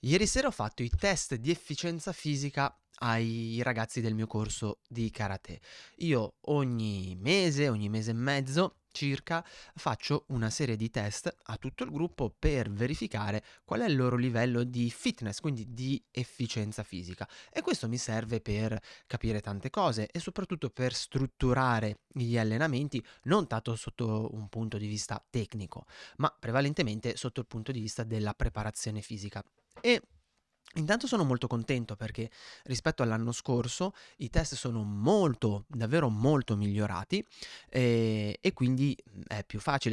Ieri sera ho fatto i test di efficienza fisica ai ragazzi del mio corso di karate. Io ogni mese e mezzo circa, faccio una serie di test a tutto il gruppo per verificare qual è il loro livello di fitness, quindi di efficienza fisica. E questo mi serve per capire tante cose e soprattutto per strutturare gli allenamenti, non tanto sotto un punto di vista tecnico, ma prevalentemente sotto il punto di vista della preparazione fisica. E intanto sono molto contento perché rispetto all'anno scorso i test sono davvero molto migliorati e quindi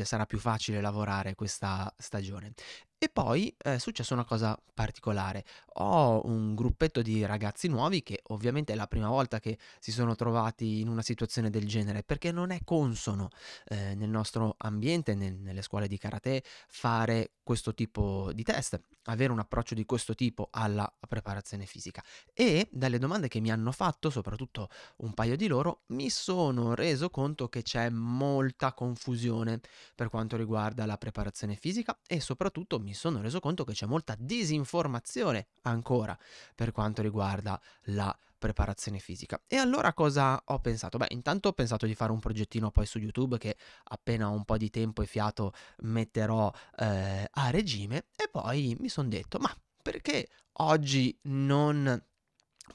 sarà più facile lavorare questa stagione. E poi è successa una cosa particolare, ho un gruppetto di ragazzi nuovi che ovviamente è la prima volta che si sono trovati in una situazione del genere, perché non è consono nel nostro ambiente, nelle scuole di karate, fare questo tipo di test, avere un approccio di questo tipo alla preparazione fisica. E dalle domande che mi hanno fatto, soprattutto un paio di loro, mi sono reso conto che c'è molta confusione per quanto riguarda la preparazione fisica e soprattutto mi sono reso conto che c'è molta disinformazione ancora per quanto riguarda la preparazione fisica. E allora cosa ho pensato? Intanto ho pensato di fare un progettino poi su YouTube che appena ho un po' di tempo e fiato metterò a regime, e poi mi sono detto ma perché oggi non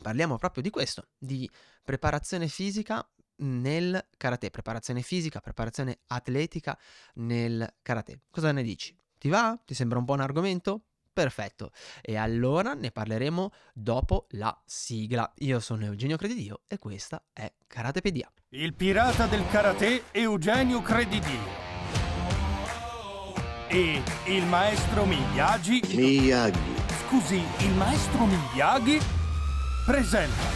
parliamo proprio di questo, di preparazione fisica nel karate, preparazione fisica, preparazione atletica nel karate. Cosa ne dici? Ti va? Ti sembra un buon argomento? Perfetto, e allora ne parleremo dopo la sigla. Io sono Eugenio Credidio e questa è Karatepedia. Il pirata del karate Eugenio Credidio e il maestro il maestro Miyagi presenta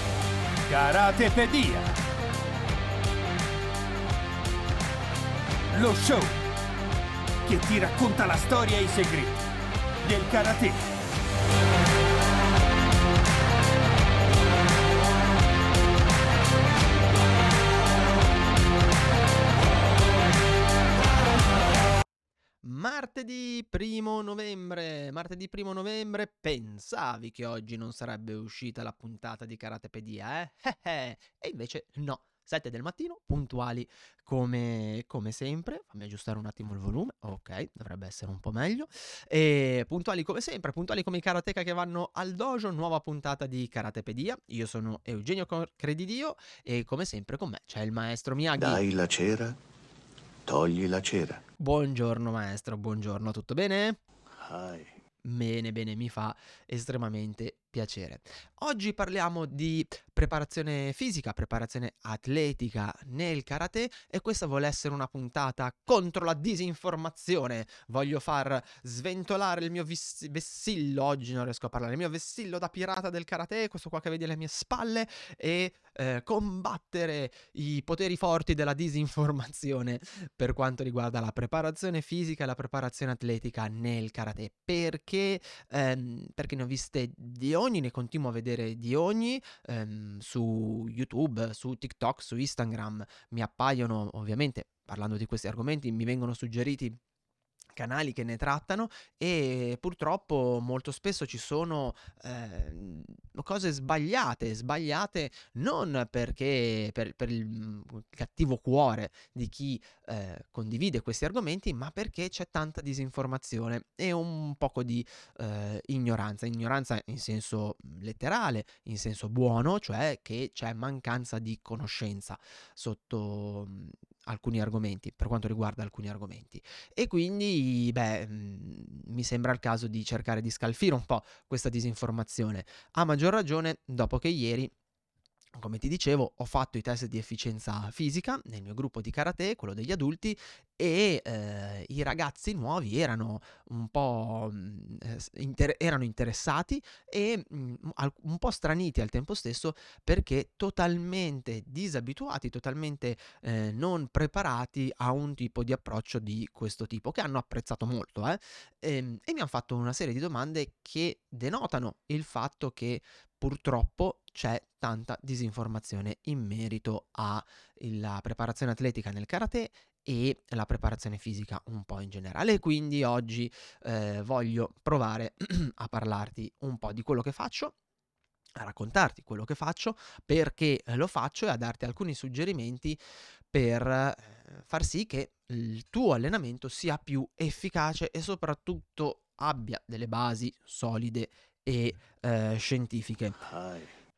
Karatepedia, lo show che ti racconta la storia e i segreti del karate. Martedì 1 novembre, pensavi che oggi non sarebbe uscita la puntata di Karatepedia, E invece no. 7 del mattino, puntuali come sempre. Fammi aggiustare un attimo il volume, ok, dovrebbe essere un po' meglio. E puntuali come sempre, puntuali come i karateka che vanno al dojo, nuova puntata di Karatepedia. Io sono Eugenio Credidio e come sempre con me c'è il maestro Miyagi. Dai la cera, togli la cera. Buongiorno maestro, buongiorno, tutto bene? Hi. Bene, mi fa estremamente piacere. Oggi parliamo di preparazione fisica, preparazione atletica nel karate, e questa vuole essere una puntata contro la disinformazione. Voglio far sventolare il mio vessillo, oggi non riesco a parlare, il mio vessillo da pirata del karate, questo qua che vedi alle mie spalle, e combattere i poteri forti della disinformazione per quanto riguarda la preparazione fisica e la preparazione atletica nel karate, perché ne ho viste di ogni, ne continuo a vedere di ogni, su YouTube, su TikTok, su Instagram mi appaiono, ovviamente parlando di questi argomenti mi vengono suggeriti canali che ne trattano, e purtroppo molto spesso ci sono cose sbagliate, non perché per il cattivo cuore di chi condivide questi argomenti, ma perché c'è tanta disinformazione e un poco di ignoranza in senso letterale, in senso buono, cioè che c'è mancanza di conoscenza sotto alcuni argomenti, per quanto riguarda alcuni argomenti, e quindi mi sembra il caso di cercare di scalfire un po' questa disinformazione, a maggior ragione dopo che ieri, come ti dicevo, ho fatto i test di efficienza fisica nel mio gruppo di karate, quello degli adulti, e i ragazzi nuovi erano un po' erano interessati e un po' straniti al tempo stesso, perché totalmente disabituati, totalmente non preparati a un tipo di approccio di questo tipo, che hanno apprezzato molto e mi hanno fatto una serie di domande che denotano il fatto che purtroppo c'è tanta disinformazione in merito alla preparazione atletica nel karate e la preparazione fisica un po' in generale. Quindi oggi voglio provare a parlarti un po' di quello che faccio, a raccontarti quello che faccio, perché lo faccio, e a darti alcuni suggerimenti per far sì che il tuo allenamento sia più efficace e soprattutto abbia delle basi solide e scientifiche.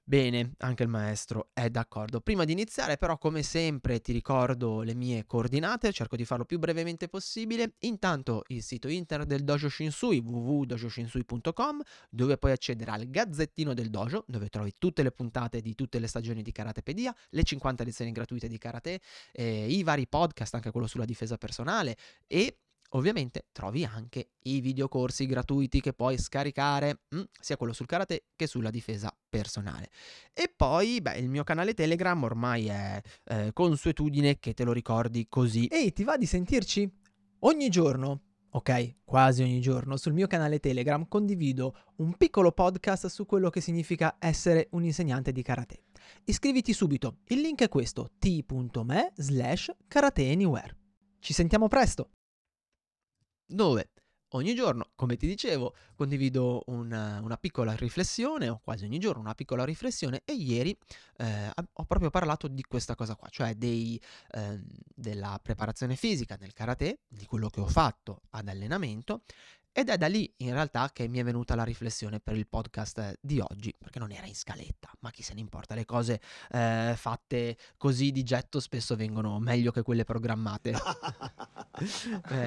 Bene, anche il maestro è d'accordo. Prima di iniziare, però, come sempre ti ricordo le mie coordinate, cerco di farlo più brevemente possibile. Intanto il sito internet del Dojo Shinsui, www.dojoshinsui.com, dove puoi accedere al gazzettino del dojo, dove trovi tutte le puntate di tutte le stagioni di Karatepedia, le 50 lezioni gratuite di karate, i vari podcast, anche quello sulla difesa personale, e ovviamente trovi anche i videocorsi gratuiti che puoi scaricare, sia quello sul karate che sulla difesa personale. E poi il mio canale Telegram ormai è consuetudine che te lo ricordi così. Ehi, ti va di sentirci? Ogni giorno, ok, quasi ogni giorno, sul mio canale Telegram condivido un piccolo podcast su quello che significa essere un insegnante di karate. Iscriviti subito, il link è questo, t.me/karateanywhere. Ci sentiamo presto! Dove ogni giorno, come ti dicevo, condivido una piccola riflessione, o quasi ogni giorno una piccola riflessione, e ieri ho proprio parlato di questa cosa qua, cioè della preparazione fisica nel karate, di quello che ho fatto ad allenamento, ed è da lì in realtà che mi è venuta la riflessione per il podcast di oggi, perché non era in scaletta, ma chi se ne importa, le cose fatte così di getto spesso vengono meglio che quelle programmate.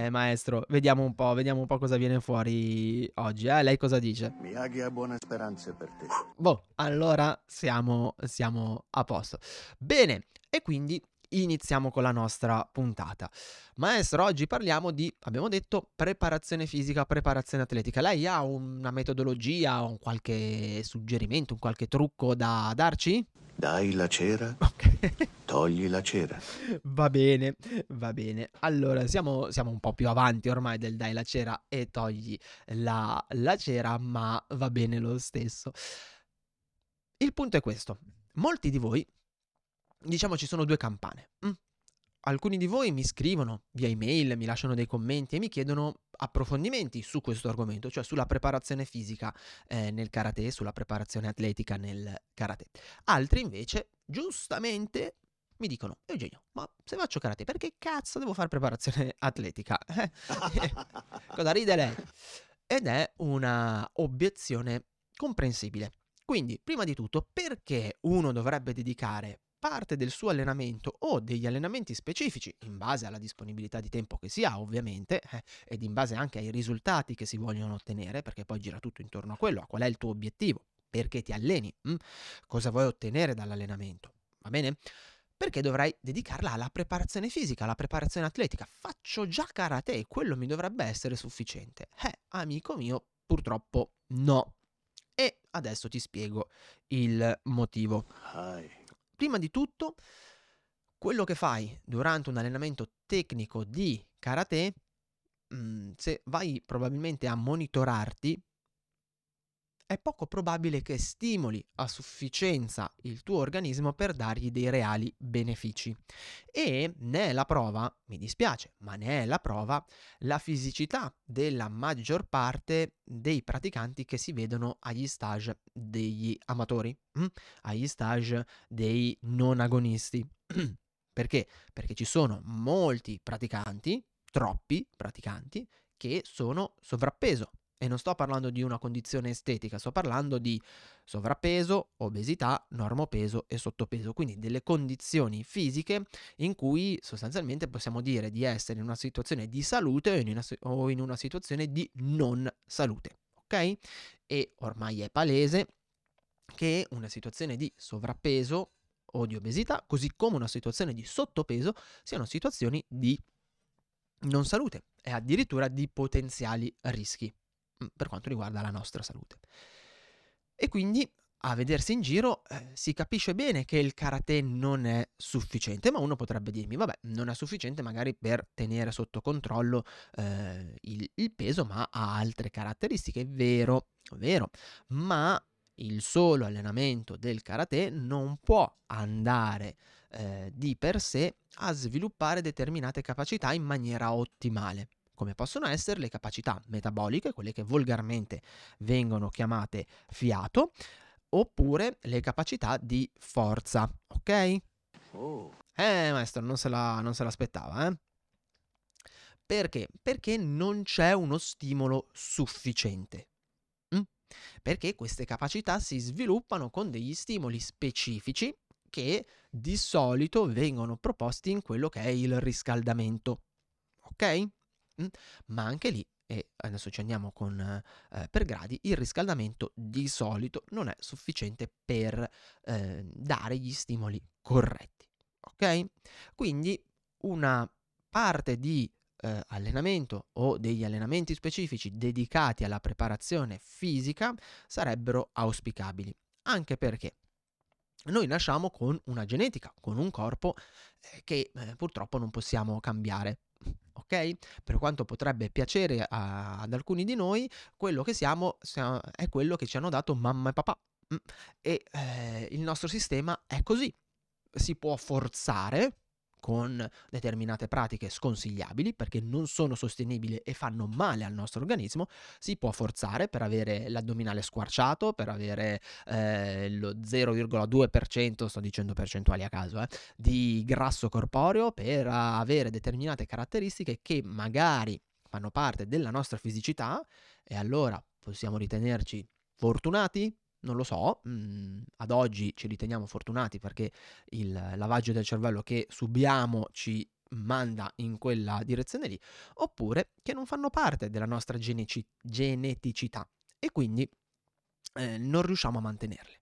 Maestro, vediamo un po' cosa viene fuori oggi, lei cosa dice? Miyagi ha buone speranze per te. Boh, allora siamo a posto. Bene, e quindi iniziamo con la nostra puntata. Maestro, oggi parliamo di, abbiamo detto, preparazione fisica, preparazione atletica. Lei ha una metodologia, un qualche suggerimento, un qualche trucco da darci? Dai la cera, okay. Togli la cera. Va bene. Allora, siamo un po' più avanti ormai del dai la cera e togli la cera, ma va bene lo stesso. Il punto è questo. Molti di voi, diciamo, ci sono due campane. Alcuni di voi mi scrivono via email, mi lasciano dei commenti e mi chiedono approfondimenti su questo argomento, cioè sulla preparazione fisica nel karate, sulla preparazione atletica nel karate. Altri invece, giustamente, mi dicono: Eugenio, ma se faccio karate, perché cazzo devo fare preparazione atletica? Cosa ride lei? Ed è una obiezione comprensibile. Quindi, prima di tutto, perché uno dovrebbe dedicare parte del suo allenamento o degli allenamenti specifici, in base alla disponibilità di tempo che si ha ovviamente, ed in base anche ai risultati che si vogliono ottenere, perché poi gira tutto intorno a quello, a qual è il tuo obiettivo, perché ti alleni, cosa vuoi ottenere dall'allenamento, va bene? Perché dovrai dedicarla alla preparazione fisica, alla preparazione atletica? Faccio già karate e quello mi dovrebbe essere sufficiente. Amico mio, purtroppo no. E adesso ti spiego il motivo. Prima di tutto, quello che fai durante un allenamento tecnico di karate, se vai probabilmente a monitorarti, è poco probabile che stimoli a sufficienza il tuo organismo per dargli dei reali benefici. E ne è la prova, mi dispiace, ma ne è la prova la fisicità della maggior parte dei praticanti che si vedono agli stage degli amatori, agli stage dei non agonisti. Perché? Perché ci sono molti praticanti, troppi praticanti, che sono sovrappeso. E non sto parlando di una condizione estetica, sto parlando di sovrappeso, obesità, normopeso e sottopeso, quindi delle condizioni fisiche in cui sostanzialmente possiamo dire di essere in una situazione di salute o in una situazione di non salute, ok? E ormai è palese che una situazione di sovrappeso o di obesità, così come una situazione di sottopeso, siano situazioni di non salute e addirittura di potenziali rischi per quanto riguarda la nostra salute. E quindi a vedersi in giro si capisce bene che il karate non è sufficiente, ma uno potrebbe dirmi: vabbè, non è sufficiente magari per tenere sotto controllo il peso, ma ha altre caratteristiche. Vero, ma il solo allenamento del karate non può andare di per sé a sviluppare determinate capacità in maniera ottimale, come possono essere le capacità metaboliche, quelle che volgarmente vengono chiamate fiato, oppure le capacità di forza, ok? Oh. Maestro, non se l'aspettava, eh? Perché? Perché non c'è uno stimolo sufficiente. Perché queste capacità si sviluppano con degli stimoli specifici che di solito vengono proposti in quello che è il riscaldamento, ok? Ma anche lì, e adesso ci andiamo per gradi, il riscaldamento di solito non è sufficiente per dare gli stimoli corretti, ok? Quindi una parte di allenamento o degli allenamenti specifici dedicati alla preparazione fisica sarebbero auspicabili, anche perché noi nasciamo con una genetica, con un corpo che purtroppo non possiamo cambiare, ok? Per quanto potrebbe piacere ad alcuni di noi, quello che siamo è quello che ci hanno dato mamma e papà, e il nostro sistema è così. Si può forzare con determinate pratiche sconsigliabili perché non sono sostenibili e fanno male al nostro organismo. Si può forzare per avere l'addominale squarciato, per avere lo 0,2%, sto dicendo percentuali a caso, di grasso corporeo, per avere determinate caratteristiche che magari fanno parte della nostra fisicità, e allora possiamo ritenerci fortunati? Non lo so, ad oggi ci riteniamo fortunati perché il lavaggio del cervello che subiamo ci manda in quella direzione lì, oppure che non fanno parte della nostra geneticità e quindi non riusciamo a mantenerle.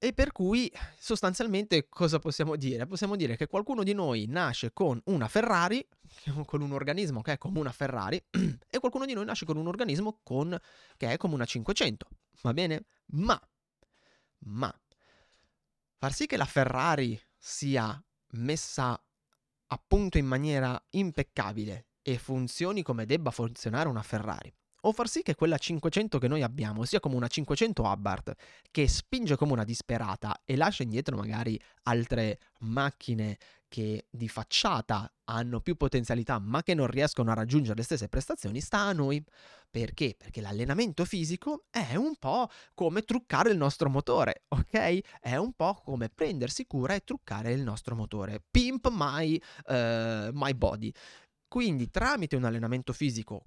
E per cui sostanzialmente cosa possiamo dire? Possiamo dire che qualcuno di noi nasce con una Ferrari, con un organismo che è come una Ferrari, e qualcuno di noi nasce con un organismo che è come una 500, va bene? Ma far sì che la Ferrari sia messa a punto in maniera impeccabile e funzioni come debba funzionare una Ferrari, o far sì che quella 500 che noi abbiamo sia come una 500 Abarth che spinge come una disperata e lascia indietro magari altre macchine che di facciata hanno più potenzialità ma che non riescono a raggiungere le stesse prestazioni, sta a noi. Perché? Perché l'allenamento fisico è un po' come truccare il nostro motore, ok? È un po' come prendersi cura e truccare il nostro motore. Pimp my body. Quindi tramite un allenamento fisico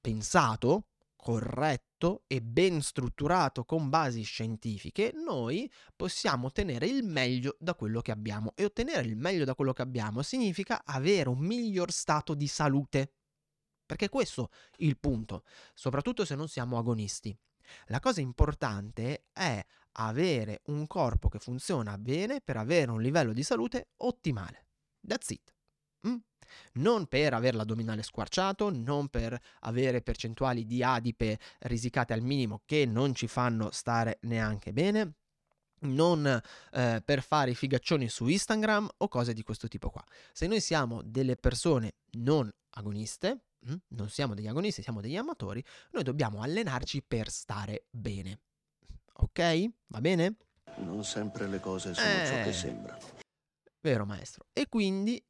pensato, corretto e ben strutturato con basi scientifiche, noi possiamo ottenere il meglio da quello che abbiamo, e ottenere il meglio da quello che abbiamo significa avere un miglior stato di salute, perché questo è il punto, soprattutto se non siamo agonisti. La cosa importante è avere un corpo che funziona bene per avere un livello di salute ottimale. That's it. Non per aver l'addominale squarciato, non per avere percentuali di adipe risicate al minimo che non ci fanno stare neanche bene, non per fare i figaccioni su Instagram o cose di questo tipo qua. Se noi siamo delle persone non agoniste, non siamo degli agonisti, siamo degli amatori, noi dobbiamo allenarci per stare bene, ok? Va bene? Non sempre le cose sono ciò che sembrano. Vero, maestro. E quindi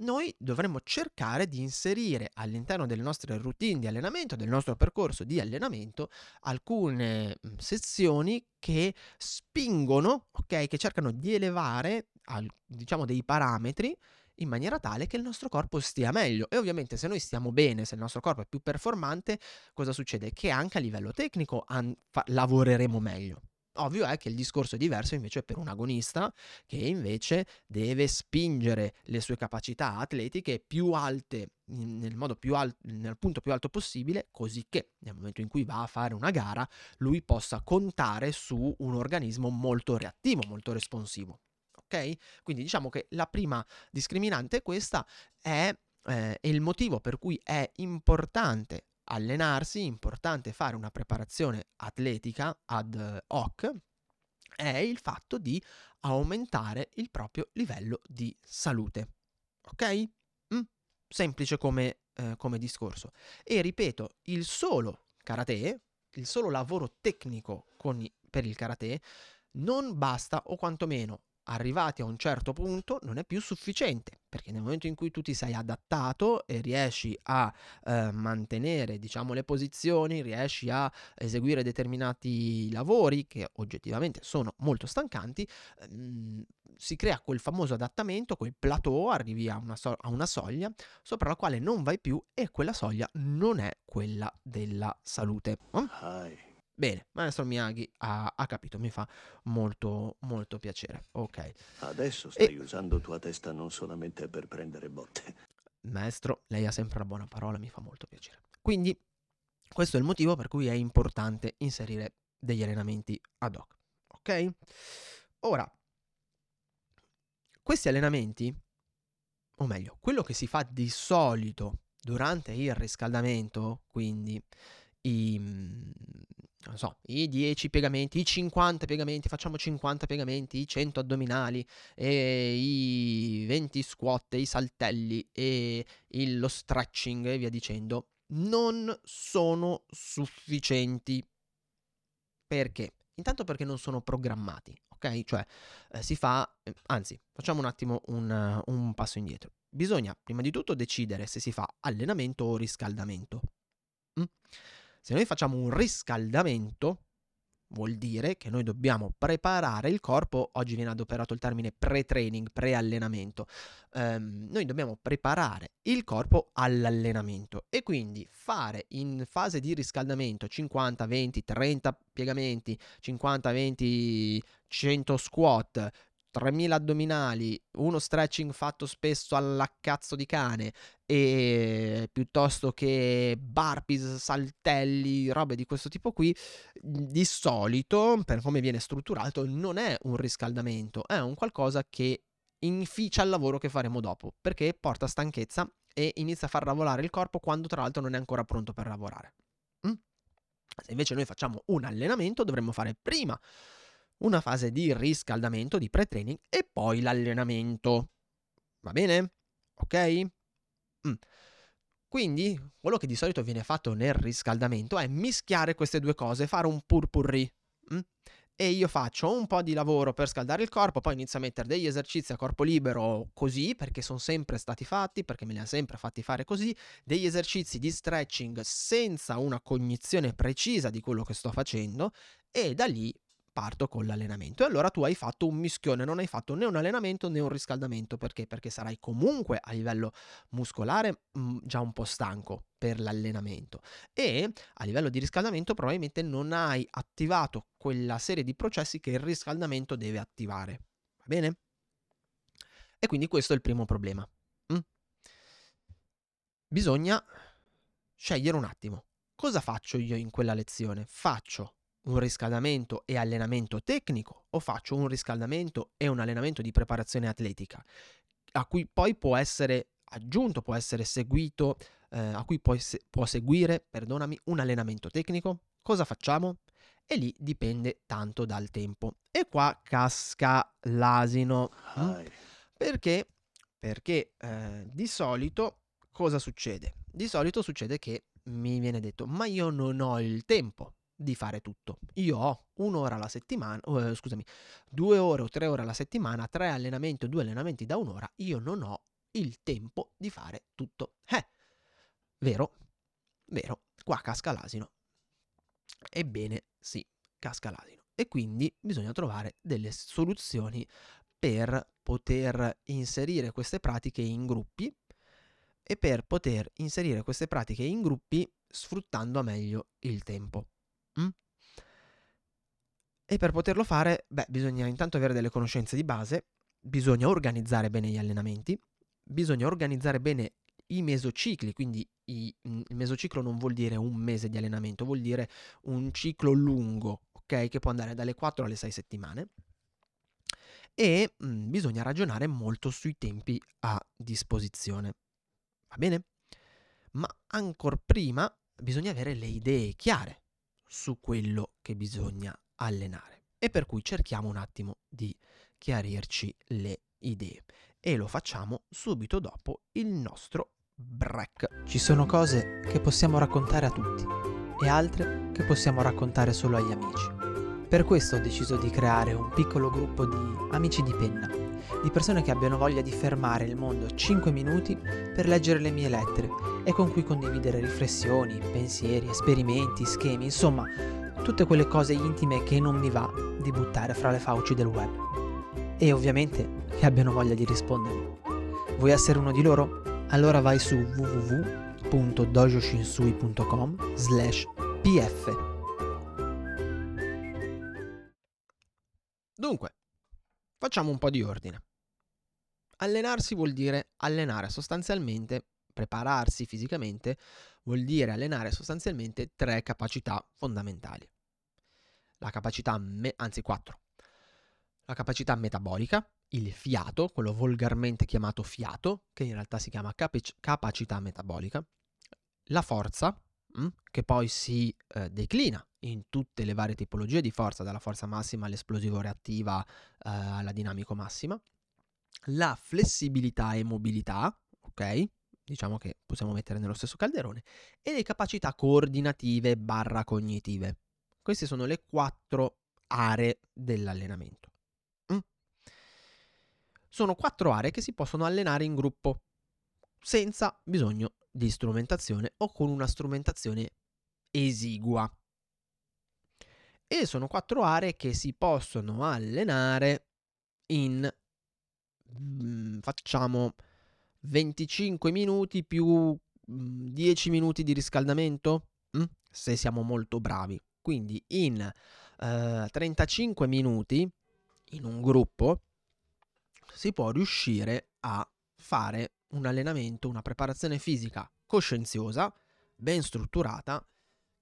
noi dovremmo cercare di inserire all'interno delle nostre routine di allenamento, del nostro percorso di allenamento, alcune sezioni che spingono, ok, che cercano di elevare, diciamo, dei parametri in maniera tale che il nostro corpo stia meglio. E ovviamente se noi stiamo bene, se il nostro corpo è più performante, cosa succede? Che anche a livello tecnico lavoreremo meglio. Ovvio è che il discorso è diverso invece per un agonista, che invece deve spingere le sue capacità atletiche più alte, nel punto più alto possibile, così che nel momento in cui va a fare una gara lui possa contare su un organismo molto reattivo, molto responsivo, ok? Quindi diciamo che la prima discriminante è questa, è il motivo per cui è importante allenarsi, importante fare una preparazione atletica ad hoc, è il fatto di aumentare il proprio livello di salute, ok? Semplice come discorso. E ripeto, il solo karate, il solo lavoro tecnico per il karate non basta, o quantomeno arrivati a un certo punto non è più sufficiente, perché nel momento in cui tu ti sei adattato e riesci a mantenere, diciamo, le posizioni, riesci a eseguire determinati lavori che oggettivamente sono molto stancanti, si crea quel famoso adattamento, quel plateau, arrivi a una soglia sopra la quale non vai più, e quella soglia non è quella della salute. Bene, maestro Miyagi ha capito, mi fa molto molto piacere. Ok. Adesso stai usando tua testa non solamente per prendere botte. Maestro, lei ha sempre una buona parola, mi fa molto piacere. Quindi questo è il motivo per cui è importante inserire degli allenamenti ad hoc. Ok? Ora, questi allenamenti, o meglio, quello che si fa di solito durante il riscaldamento, quindi i 10 piegamenti, i 50 piegamenti, facciamo 50 piegamenti, i 100 addominali, e i 20 squat, i saltelli e lo stretching e via dicendo, non sono sufficienti. Perché? Intanto perché non sono programmati, ok? Cioè facciamo un attimo un passo indietro. Bisogna prima di tutto decidere se si fa allenamento o riscaldamento. Se noi facciamo un riscaldamento, vuol dire che noi dobbiamo preparare il corpo. Oggi viene adoperato il termine pre-training, pre-allenamento. Noi dobbiamo preparare il corpo all'allenamento, e quindi fare in fase di riscaldamento 50, 20, 30 piegamenti, 50, 20, 100 squat, 3.000 addominali, uno stretching fatto spesso alla cazzo di cane, e piuttosto che burpees, saltelli, robe di questo tipo qui, di solito, per come viene strutturato, non è un riscaldamento, è un qualcosa che inficia il lavoro che faremo dopo, perché porta stanchezza e inizia a far lavorare il corpo quando tra l'altro non è ancora pronto per lavorare. Se invece noi facciamo un allenamento, dovremmo fare prima una fase di riscaldamento, di pre-training, e poi l'allenamento. Va bene? Ok? Quindi quello che di solito viene fatto nel riscaldamento è mischiare queste due cose, fare un purpurri. E io faccio un po' di lavoro per scaldare il corpo, poi inizio a mettere degli esercizi a corpo libero così, perché sono sempre stati fatti, perché me li ha sempre fatti fare così, degli esercizi di stretching senza una cognizione precisa di quello che sto facendo, e da lì parto con l'allenamento. E allora tu hai fatto un mischione, non hai fatto né un allenamento né un riscaldamento. Perché? Perché sarai comunque a livello muscolare già un po' stanco per l'allenamento, e a livello di riscaldamento probabilmente non hai attivato quella serie di processi che il riscaldamento deve attivare. Va bene? E quindi questo è il primo problema. Bisogna scegliere un attimo cosa faccio io in quella lezione. Faccio un riscaldamento e allenamento tecnico, o faccio un riscaldamento e un allenamento di preparazione atletica, a cui poi può essere aggiunto, può essere seguito, a cui poi può seguire, un allenamento tecnico? Cosa facciamo? E lì dipende tanto dal tempo. E qua casca l'asino. Perché? Perché di solito cosa succede? Di solito succede che mi viene detto: ma io non ho il tempo di fare tutto, io ho 2 ore o 3 ore alla settimana, 3 allenamenti o 2 allenamenti da un'ora, io non ho il tempo di fare tutto. Vero, qua casca l'asino. Ebbene sì, casca l'asino, e quindi bisogna trovare delle soluzioni per poter inserire queste pratiche in gruppi, e per poter inserire queste pratiche in gruppi sfruttando meglio il tempo. E per poterlo fare, bisogna intanto avere delle conoscenze di base, bisogna organizzare bene gli allenamenti, bisogna organizzare bene i mesocicli. Quindi il mesociclo non vuol dire un mese di allenamento, vuol dire un ciclo lungo, ok, che può andare dalle 4 alle 6 settimane. E bisogna ragionare molto sui tempi a disposizione. Va bene? Ma ancor prima bisogna avere le idee chiare su quello che bisogna allenare, e per cui cerchiamo un attimo di chiarirci le idee, e lo facciamo subito dopo il nostro break. Ci sono cose che possiamo raccontare a tutti e altre che possiamo raccontare solo agli amici. Per questo ho deciso di creare un piccolo gruppo di amici di penna, di persone che abbiano voglia di fermare il mondo 5 minuti per leggere le mie lettere e con cui condividere riflessioni, pensieri, esperimenti, schemi, insomma, tutte quelle cose intime che non mi va di buttare fra le fauci del web. E ovviamente che abbiano voglia di rispondere. Vuoi essere uno di loro? Allora vai su www.dojoshinsui.com/pf. Dunque, facciamo un po' di ordine. Allenarsi vuol dire allenare sostanzialmente, prepararsi fisicamente, vuol dire allenare sostanzialmente 3 capacità fondamentali. Quattro. La capacità metabolica, il fiato, quello volgarmente chiamato fiato, che in realtà si chiama capacità metabolica, la forza, che poi si declina in tutte le varie tipologie di forza, dalla forza massima all'esplosivo reattiva alla dinamico massima, la flessibilità e mobilità, ok? Diciamo che possiamo mettere nello stesso calderone, e le capacità coordinative / cognitive. Queste sono le 4 aree dell'allenamento. Sono 4 aree che si possono allenare in gruppo, senza bisogno di strumentazione o con una strumentazione esigua. E sono 4 aree che si possono allenare in, facciamo, 25 minuti più 10 minuti di riscaldamento, se siamo molto bravi. Quindi in 35 minuti in un gruppo si può riuscire a fare un allenamento, una preparazione fisica coscienziosa, ben strutturata,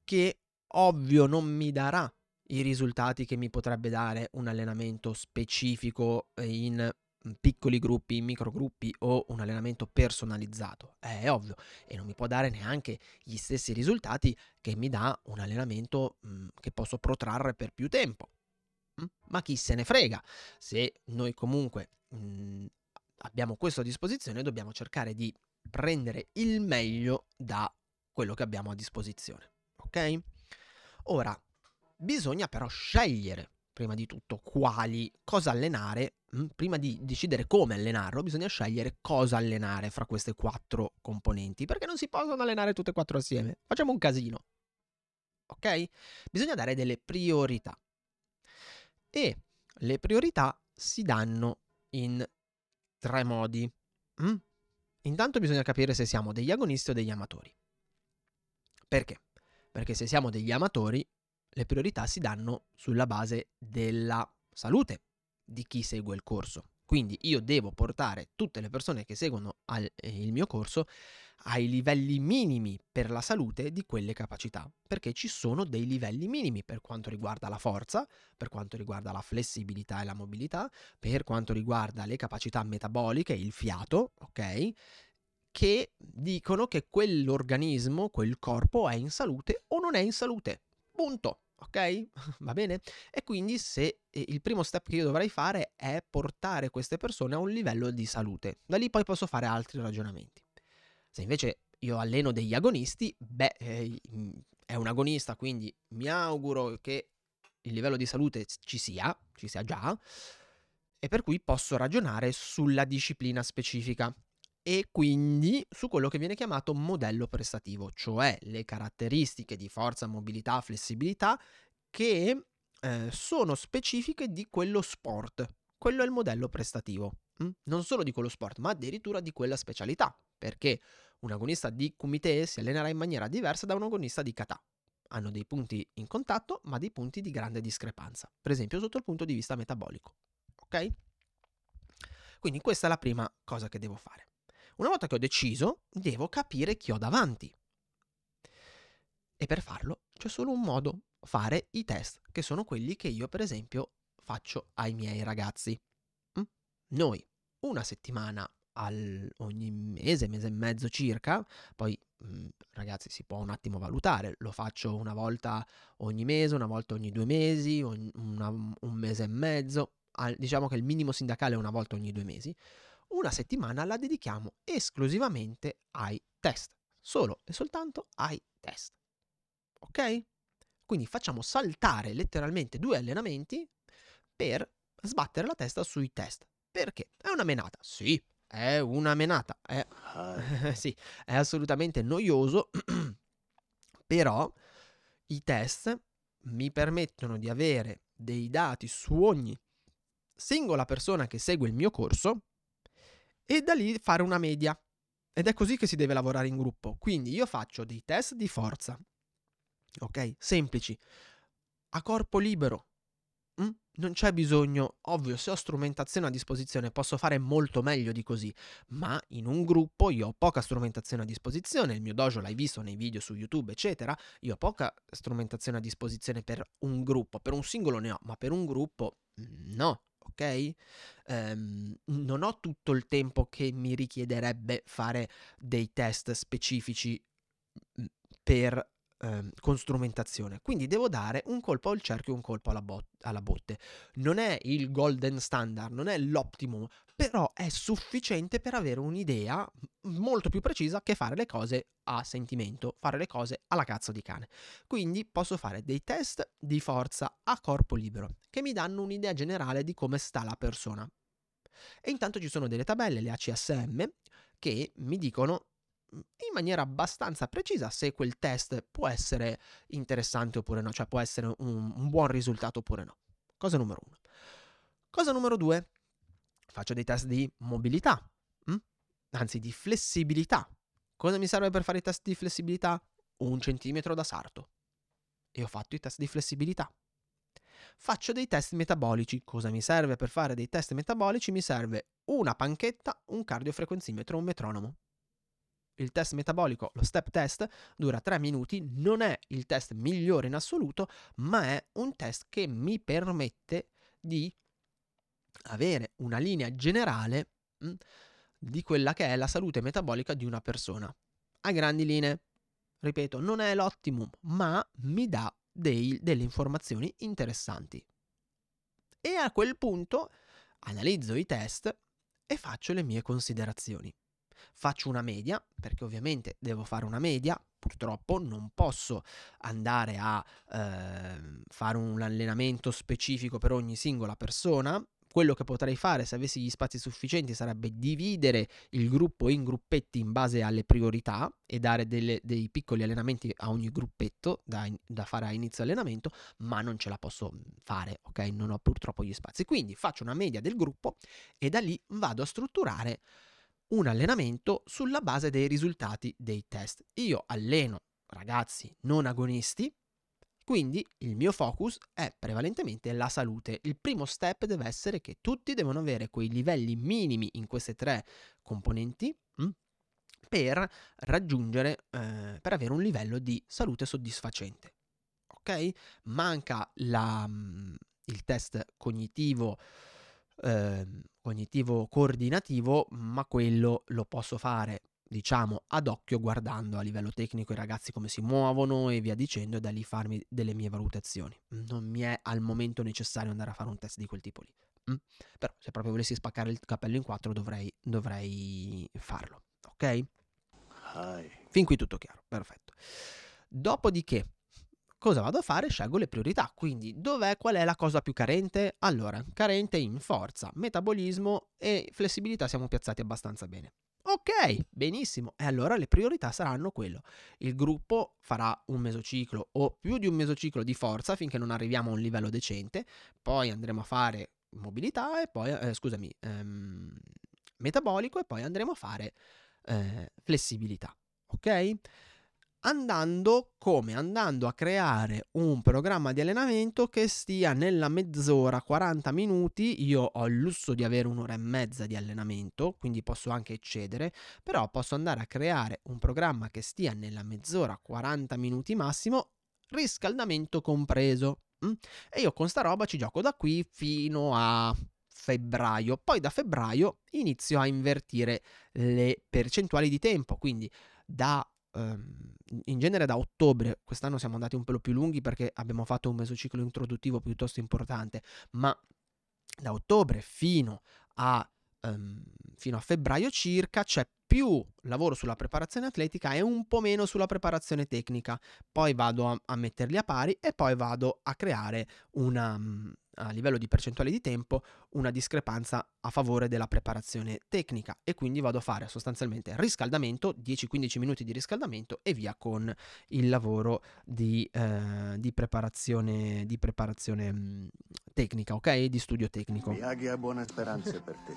che ovvio non mi darà i risultati che mi potrebbe dare un allenamento specifico in piccoli gruppi, in microgruppi o un allenamento personalizzato, è ovvio, e non mi può dare neanche gli stessi risultati che mi dà un allenamento che posso protrarre per più tempo. Ma chi se ne frega? Se noi comunque abbiamo questo a disposizione, dobbiamo cercare di prendere il meglio da quello che abbiamo a disposizione, ok? Ora, bisogna però scegliere prima di tutto cosa allenare. Prima di decidere come allenarlo, bisogna scegliere cosa allenare fra queste 4 componenti, perché non si possono allenare tutte e 4 assieme, facciamo un casino, ok? Bisogna dare delle priorità, e le priorità si danno in 3 modi. Intanto bisogna capire se siamo degli agonisti o degli amatori. Perché? Perché se siamo degli amatori, le priorità si danno sulla base della salute di chi segue il corso. Quindi io devo portare tutte le persone che seguono il mio corso ai livelli minimi per la salute di quelle capacità, perché ci sono dei livelli minimi per quanto riguarda la forza, per quanto riguarda la flessibilità e la mobilità, per quanto riguarda le capacità metaboliche, il fiato, ok? Che dicono che quell'organismo, quel corpo è in salute o non è in salute. Punto. Ok? Va bene? E quindi se il primo step che io dovrei fare è portare queste persone a un livello di salute. Da lì poi posso fare altri ragionamenti. Se invece io alleno degli agonisti, è un agonista, quindi mi auguro che il livello di salute ci sia già, e per cui posso ragionare sulla disciplina specifica e quindi su quello che viene chiamato modello prestativo, cioè le caratteristiche di forza, mobilità, flessibilità che sono specifiche di quello sport. Quello è il modello prestativo, non solo di quello sport, ma addirittura di quella specialità, perché un agonista di kumite si allenerà in maniera diversa da un agonista di kata. Hanno dei punti in contatto, ma dei punti di grande discrepanza, per esempio sotto il punto di vista metabolico, ok? Quindi questa è la prima cosa che devo fare. Una volta che ho deciso, devo capire chi ho davanti. E per farlo c'è solo un modo: fare i test, che sono quelli che io, per esempio, faccio ai miei ragazzi. Noi, una settimana ogni mese e mezzo circa, poi ragazzi, si può un attimo valutare, lo faccio una volta ogni mese, una volta ogni 2 mesi, un mese e mezzo, diciamo che il minimo sindacale è una volta ogni 2 mesi. Una settimana la dedichiamo esclusivamente ai test, solo e soltanto ai test, ok? Quindi facciamo saltare letteralmente due allenamenti per sbattere la testa sui test. Perché? È una menata. Sì, è una menata. Sì, è assolutamente noioso, però i test mi permettono di avere dei dati su ogni singola persona che segue il mio corso e da lì fare una media. Ed è così che si deve lavorare in gruppo. Quindi io faccio dei test di forza, ok? Semplici, a corpo libero. Non c'è bisogno, ovvio, se ho strumentazione a disposizione posso fare molto meglio di così, ma in un gruppo io ho poca strumentazione a disposizione, il mio dojo l'hai visto nei video su YouTube, eccetera, io ho poca strumentazione a disposizione per un gruppo, per un singolo ne ho, ma per un gruppo no, ok? Non ho tutto il tempo che mi richiederebbe fare dei test specifici per con strumentazione, quindi devo dare un colpo al cerchio e un colpo alla botte. Non è il golden standard, non è l'optimum, però è sufficiente per avere un'idea molto più precisa che fare le cose a sentimento, fare le cose alla cazzo di cane. Quindi posso fare dei test di forza a corpo libero che mi danno un'idea generale di come sta la persona, e intanto ci sono delle tabelle, le ACSM, che mi dicono in maniera abbastanza precisa se quel test può essere interessante oppure no, cioè può essere un buon risultato oppure no. Cosa numero uno. Cosa numero due, faccio dei test di mobilità, anzi di flessibilità. Cosa mi serve per fare i test di flessibilità? 1 centimetro da sarto. E ho fatto i test di flessibilità. Faccio dei test metabolici. Cosa mi serve per fare dei test metabolici? Mi serve una panchetta, un cardiofrequenzimetro, un metronomo. Il test metabolico, lo step test, dura 3 minuti, non è il test migliore in assoluto, ma è un test che mi permette di avere una linea generale di quella che è la salute metabolica di una persona. A grandi linee, ripeto, non è l'ottimum, ma mi dà delle informazioni interessanti. E a quel punto analizzo i test e faccio le mie considerazioni. Faccio una media, perché ovviamente devo fare una media, purtroppo non posso andare a fare un allenamento specifico per ogni singola persona. Quello che potrei fare, se avessi gli spazi sufficienti, sarebbe dividere il gruppo in gruppetti in base alle priorità e dare dei piccoli allenamenti a ogni gruppetto da fare a inizio allenamento, ma non ce la posso fare, ok? Non ho purtroppo gli spazi, quindi faccio una media del gruppo e da lì vado a strutturare un allenamento sulla base dei risultati dei test. Io alleno ragazzi non agonisti, quindi il mio focus è prevalentemente la salute. Il primo step deve essere che tutti devono avere quei livelli minimi in queste 3 componenti per raggiungere, per avere un livello di salute soddisfacente. Ok? Manca il test cognitivo coordinativo, ma quello lo posso fare, diciamo, ad occhio, guardando a livello tecnico i ragazzi come si muovono e via dicendo, e da lì farmi delle mie valutazioni. Non mi è al momento necessario andare a fare un test di quel tipo lì, però se proprio volessi spaccare il capello in 4 dovrei farlo, ok? Fin qui tutto chiaro, perfetto. Dopodiché cosa vado a fare? Scelgo le priorità, quindi qual è la cosa più carente? Allora, carente in forza, metabolismo e flessibilità siamo piazzati abbastanza bene. Ok, benissimo, e allora le priorità saranno quello. Il gruppo farà un mesociclo o più di un mesociclo di forza finché non arriviamo a un livello decente, poi andremo a fare mobilità e poi, metabolico, e poi andremo a fare flessibilità, ok? Andando a creare un programma di allenamento che stia nella mezz'ora, 40 minuti. Io ho il lusso di avere 1 ora e mezza di allenamento, quindi posso anche eccedere, però posso andare a creare un programma che stia nella mezz'ora, 40 minuti massimo, riscaldamento compreso. E io con sta roba ci gioco da qui fino a febbraio, poi da febbraio inizio a invertire le percentuali di tempo, quindi in genere da ottobre. Quest'anno siamo andati un pelo più lunghi perché abbiamo fatto un mesociclo introduttivo piuttosto importante, ma da ottobre fino a fino a febbraio circa, c'è più lavoro sulla preparazione atletica e un po' meno sulla preparazione tecnica. Poi vado a metterli a pari e poi vado a creare una, a livello di percentuale di tempo, una discrepanza a favore della preparazione tecnica, e quindi vado a fare sostanzialmente riscaldamento, 10-15 minuti di riscaldamento e via con il lavoro di preparazione tecnica, ok? Di studio tecnico. Miyagi ha buone speranze per te.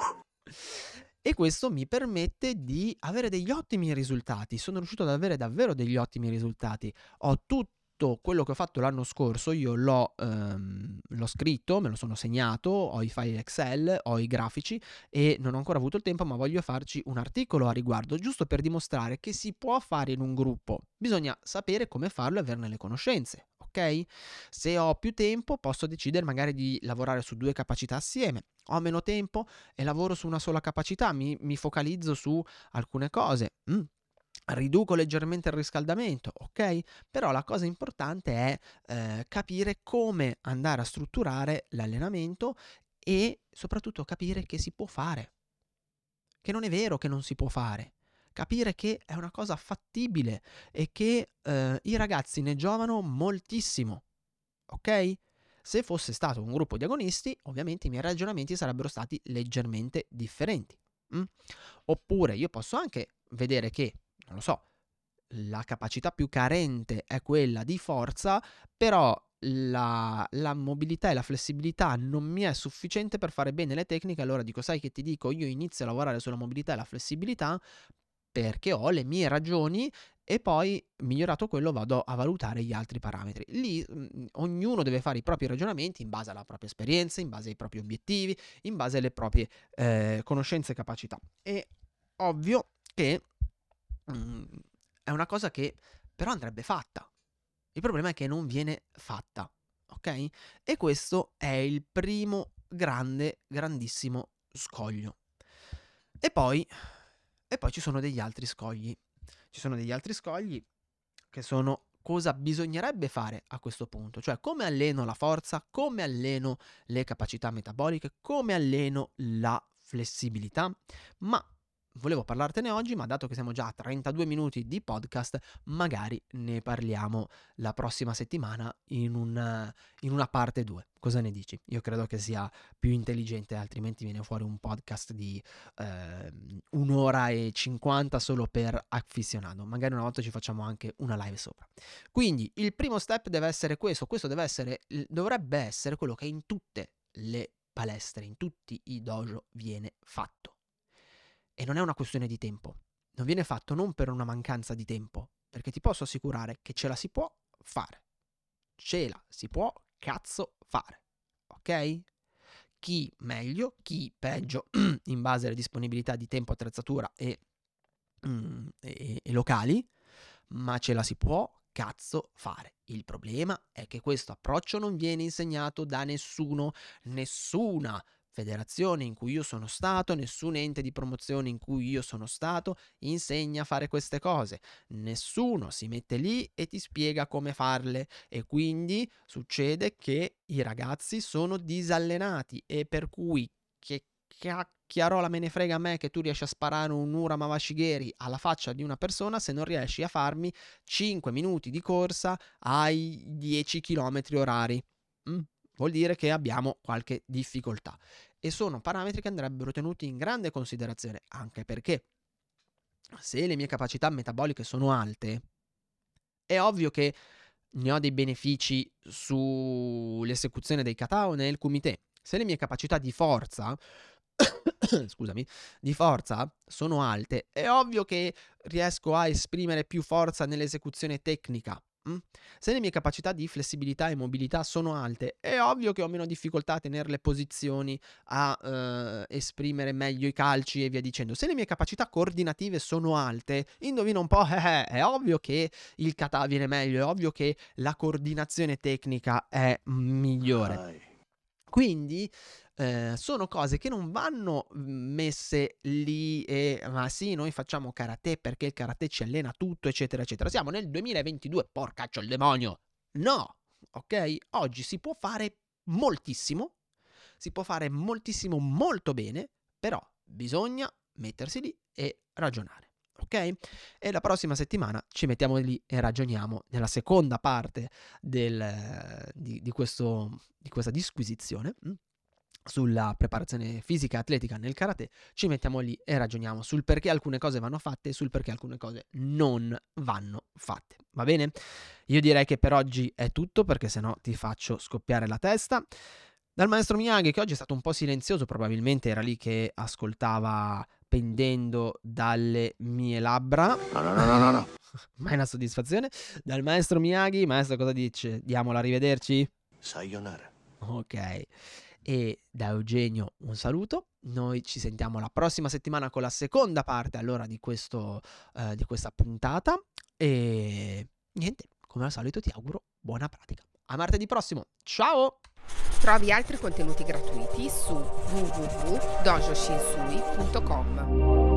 E questo mi permette di avere degli ottimi risultati. Sono riuscito ad avere davvero degli ottimi risultati. Ho tutto quello che ho fatto l'anno scorso, io l'ho scritto, me lo sono segnato, ho i file Excel, ho i grafici, e non ho ancora avuto il tempo, ma voglio farci un articolo a riguardo, giusto per dimostrare che si può fare in un gruppo. Bisogna sapere come farlo e averne le conoscenze, ok? Se ho più tempo posso decidere magari di lavorare su due capacità assieme. Ho meno tempo e lavoro su una sola capacità, mi focalizzo su alcune cose, riduco leggermente il riscaldamento, ok? Però la cosa importante è capire come andare a strutturare l'allenamento e soprattutto capire che si può fare, che non è vero che non si può fare, capire che è una cosa fattibile e che i ragazzi ne giovano moltissimo, ok? Se fosse stato un gruppo di agonisti, ovviamente i miei ragionamenti sarebbero stati leggermente differenti. Oppure io posso anche vedere che, non lo so, la capacità più carente è quella di forza, però la mobilità e la flessibilità non mi è sufficiente per fare bene le tecniche, allora dico, sai che ti dico, io inizio a lavorare sulla mobilità e la flessibilità perché ho le mie ragioni, e poi, migliorato quello, vado a valutare gli altri parametri. Lì ognuno deve fare i propri ragionamenti in base alla propria esperienza, in base ai propri obiettivi, in base alle proprie conoscenze e capacità. È ovvio che è una cosa che però andrebbe fatta. Il problema è che non viene fatta, ok? E questo è il primo grandissimo scoglio. E poi ci sono degli altri scogli. Ci sono degli altri scogli che sono cosa bisognerebbe fare a questo punto, cioè come alleno la forza, come alleno le capacità metaboliche, come alleno la flessibilità. Ma volevo parlartene oggi, ma dato che siamo già a 32 minuti di podcast, magari ne parliamo la prossima settimana in una parte 2. Cosa ne dici? Io credo che sia più intelligente, altrimenti viene fuori un podcast di 1 ora e 50 solo per afficionato. Magari una volta ci facciamo anche una live sopra. Quindi il primo step deve essere questo dovrebbe essere quello che in tutte le palestre, in tutti i dojo viene fatto. E non è una questione di tempo, non viene fatto non per una mancanza di tempo, perché ti posso assicurare che ce la si può fare, ce la si può cazzo fare, ok? Chi meglio, chi peggio, in base alle disponibilità di tempo, attrezzatura e locali, ma ce la si può cazzo fare. Il problema è che questo approccio non viene insegnato da nessuno, nessuna federazione in cui io sono stato, nessun ente di promozione in cui io sono stato insegna a fare queste cose, nessuno si mette lì e ti spiega come farle, e quindi succede che i ragazzi sono disallenati, e per cui che cacchiarola me ne frega a me che tu riesci a sparare un Ura Mawashigeri alla faccia di una persona se non riesci a farmi 5 minuti di corsa ai 10 km orari. Vuol dire che abbiamo qualche difficoltà, e sono parametri che andrebbero tenuti in grande considerazione, anche perché se le mie capacità metaboliche sono alte, è ovvio che ne ho dei benefici sull'esecuzione dei kata o nel kumite. Se le mie capacità di forza sono alte, è ovvio che riesco a esprimere più forza nell'esecuzione tecnica. Se le mie capacità di flessibilità e mobilità sono alte, è ovvio che ho meno difficoltà a tenere le posizioni, a esprimere meglio i calci e via dicendo. Se le mie capacità coordinative sono alte, indovina un po', è ovvio che il kata viene meglio, è ovvio che la coordinazione tecnica è migliore. Quindi sono cose che non vanno messe lì ma sì, noi facciamo karate perché il karate ci allena tutto, eccetera, eccetera. Siamo nel 2022, porcaccio al demonio! No! Ok? Oggi si può fare moltissimo molto bene, però bisogna mettersi lì e ragionare, ok? E la prossima settimana ci mettiamo lì e ragioniamo nella seconda parte di questa disquisizione sulla preparazione fisica e atletica nel karate. Ci mettiamo lì e ragioniamo sul perché alcune cose vanno fatte e sul perché alcune cose non vanno fatte, va bene? Io direi che per oggi è tutto, perché sennò ti faccio scoppiare la testa. Dal maestro Miyagi, che oggi è stato un po' silenzioso, probabilmente era lì che ascoltava pendendo dalle mie labbra. No. Ma è una soddisfazione. Dal maestro Miyagi, maestro, cosa dice? Diamola, arrivederci? Sayonara. Ok. E da Eugenio un saluto. Noi ci sentiamo la prossima settimana con la seconda parte allora di questa puntata. E niente, come al solito ti auguro buona pratica. A martedì prossimo. Ciao! Trovi altri contenuti gratuiti su www.dojoshinsui.com.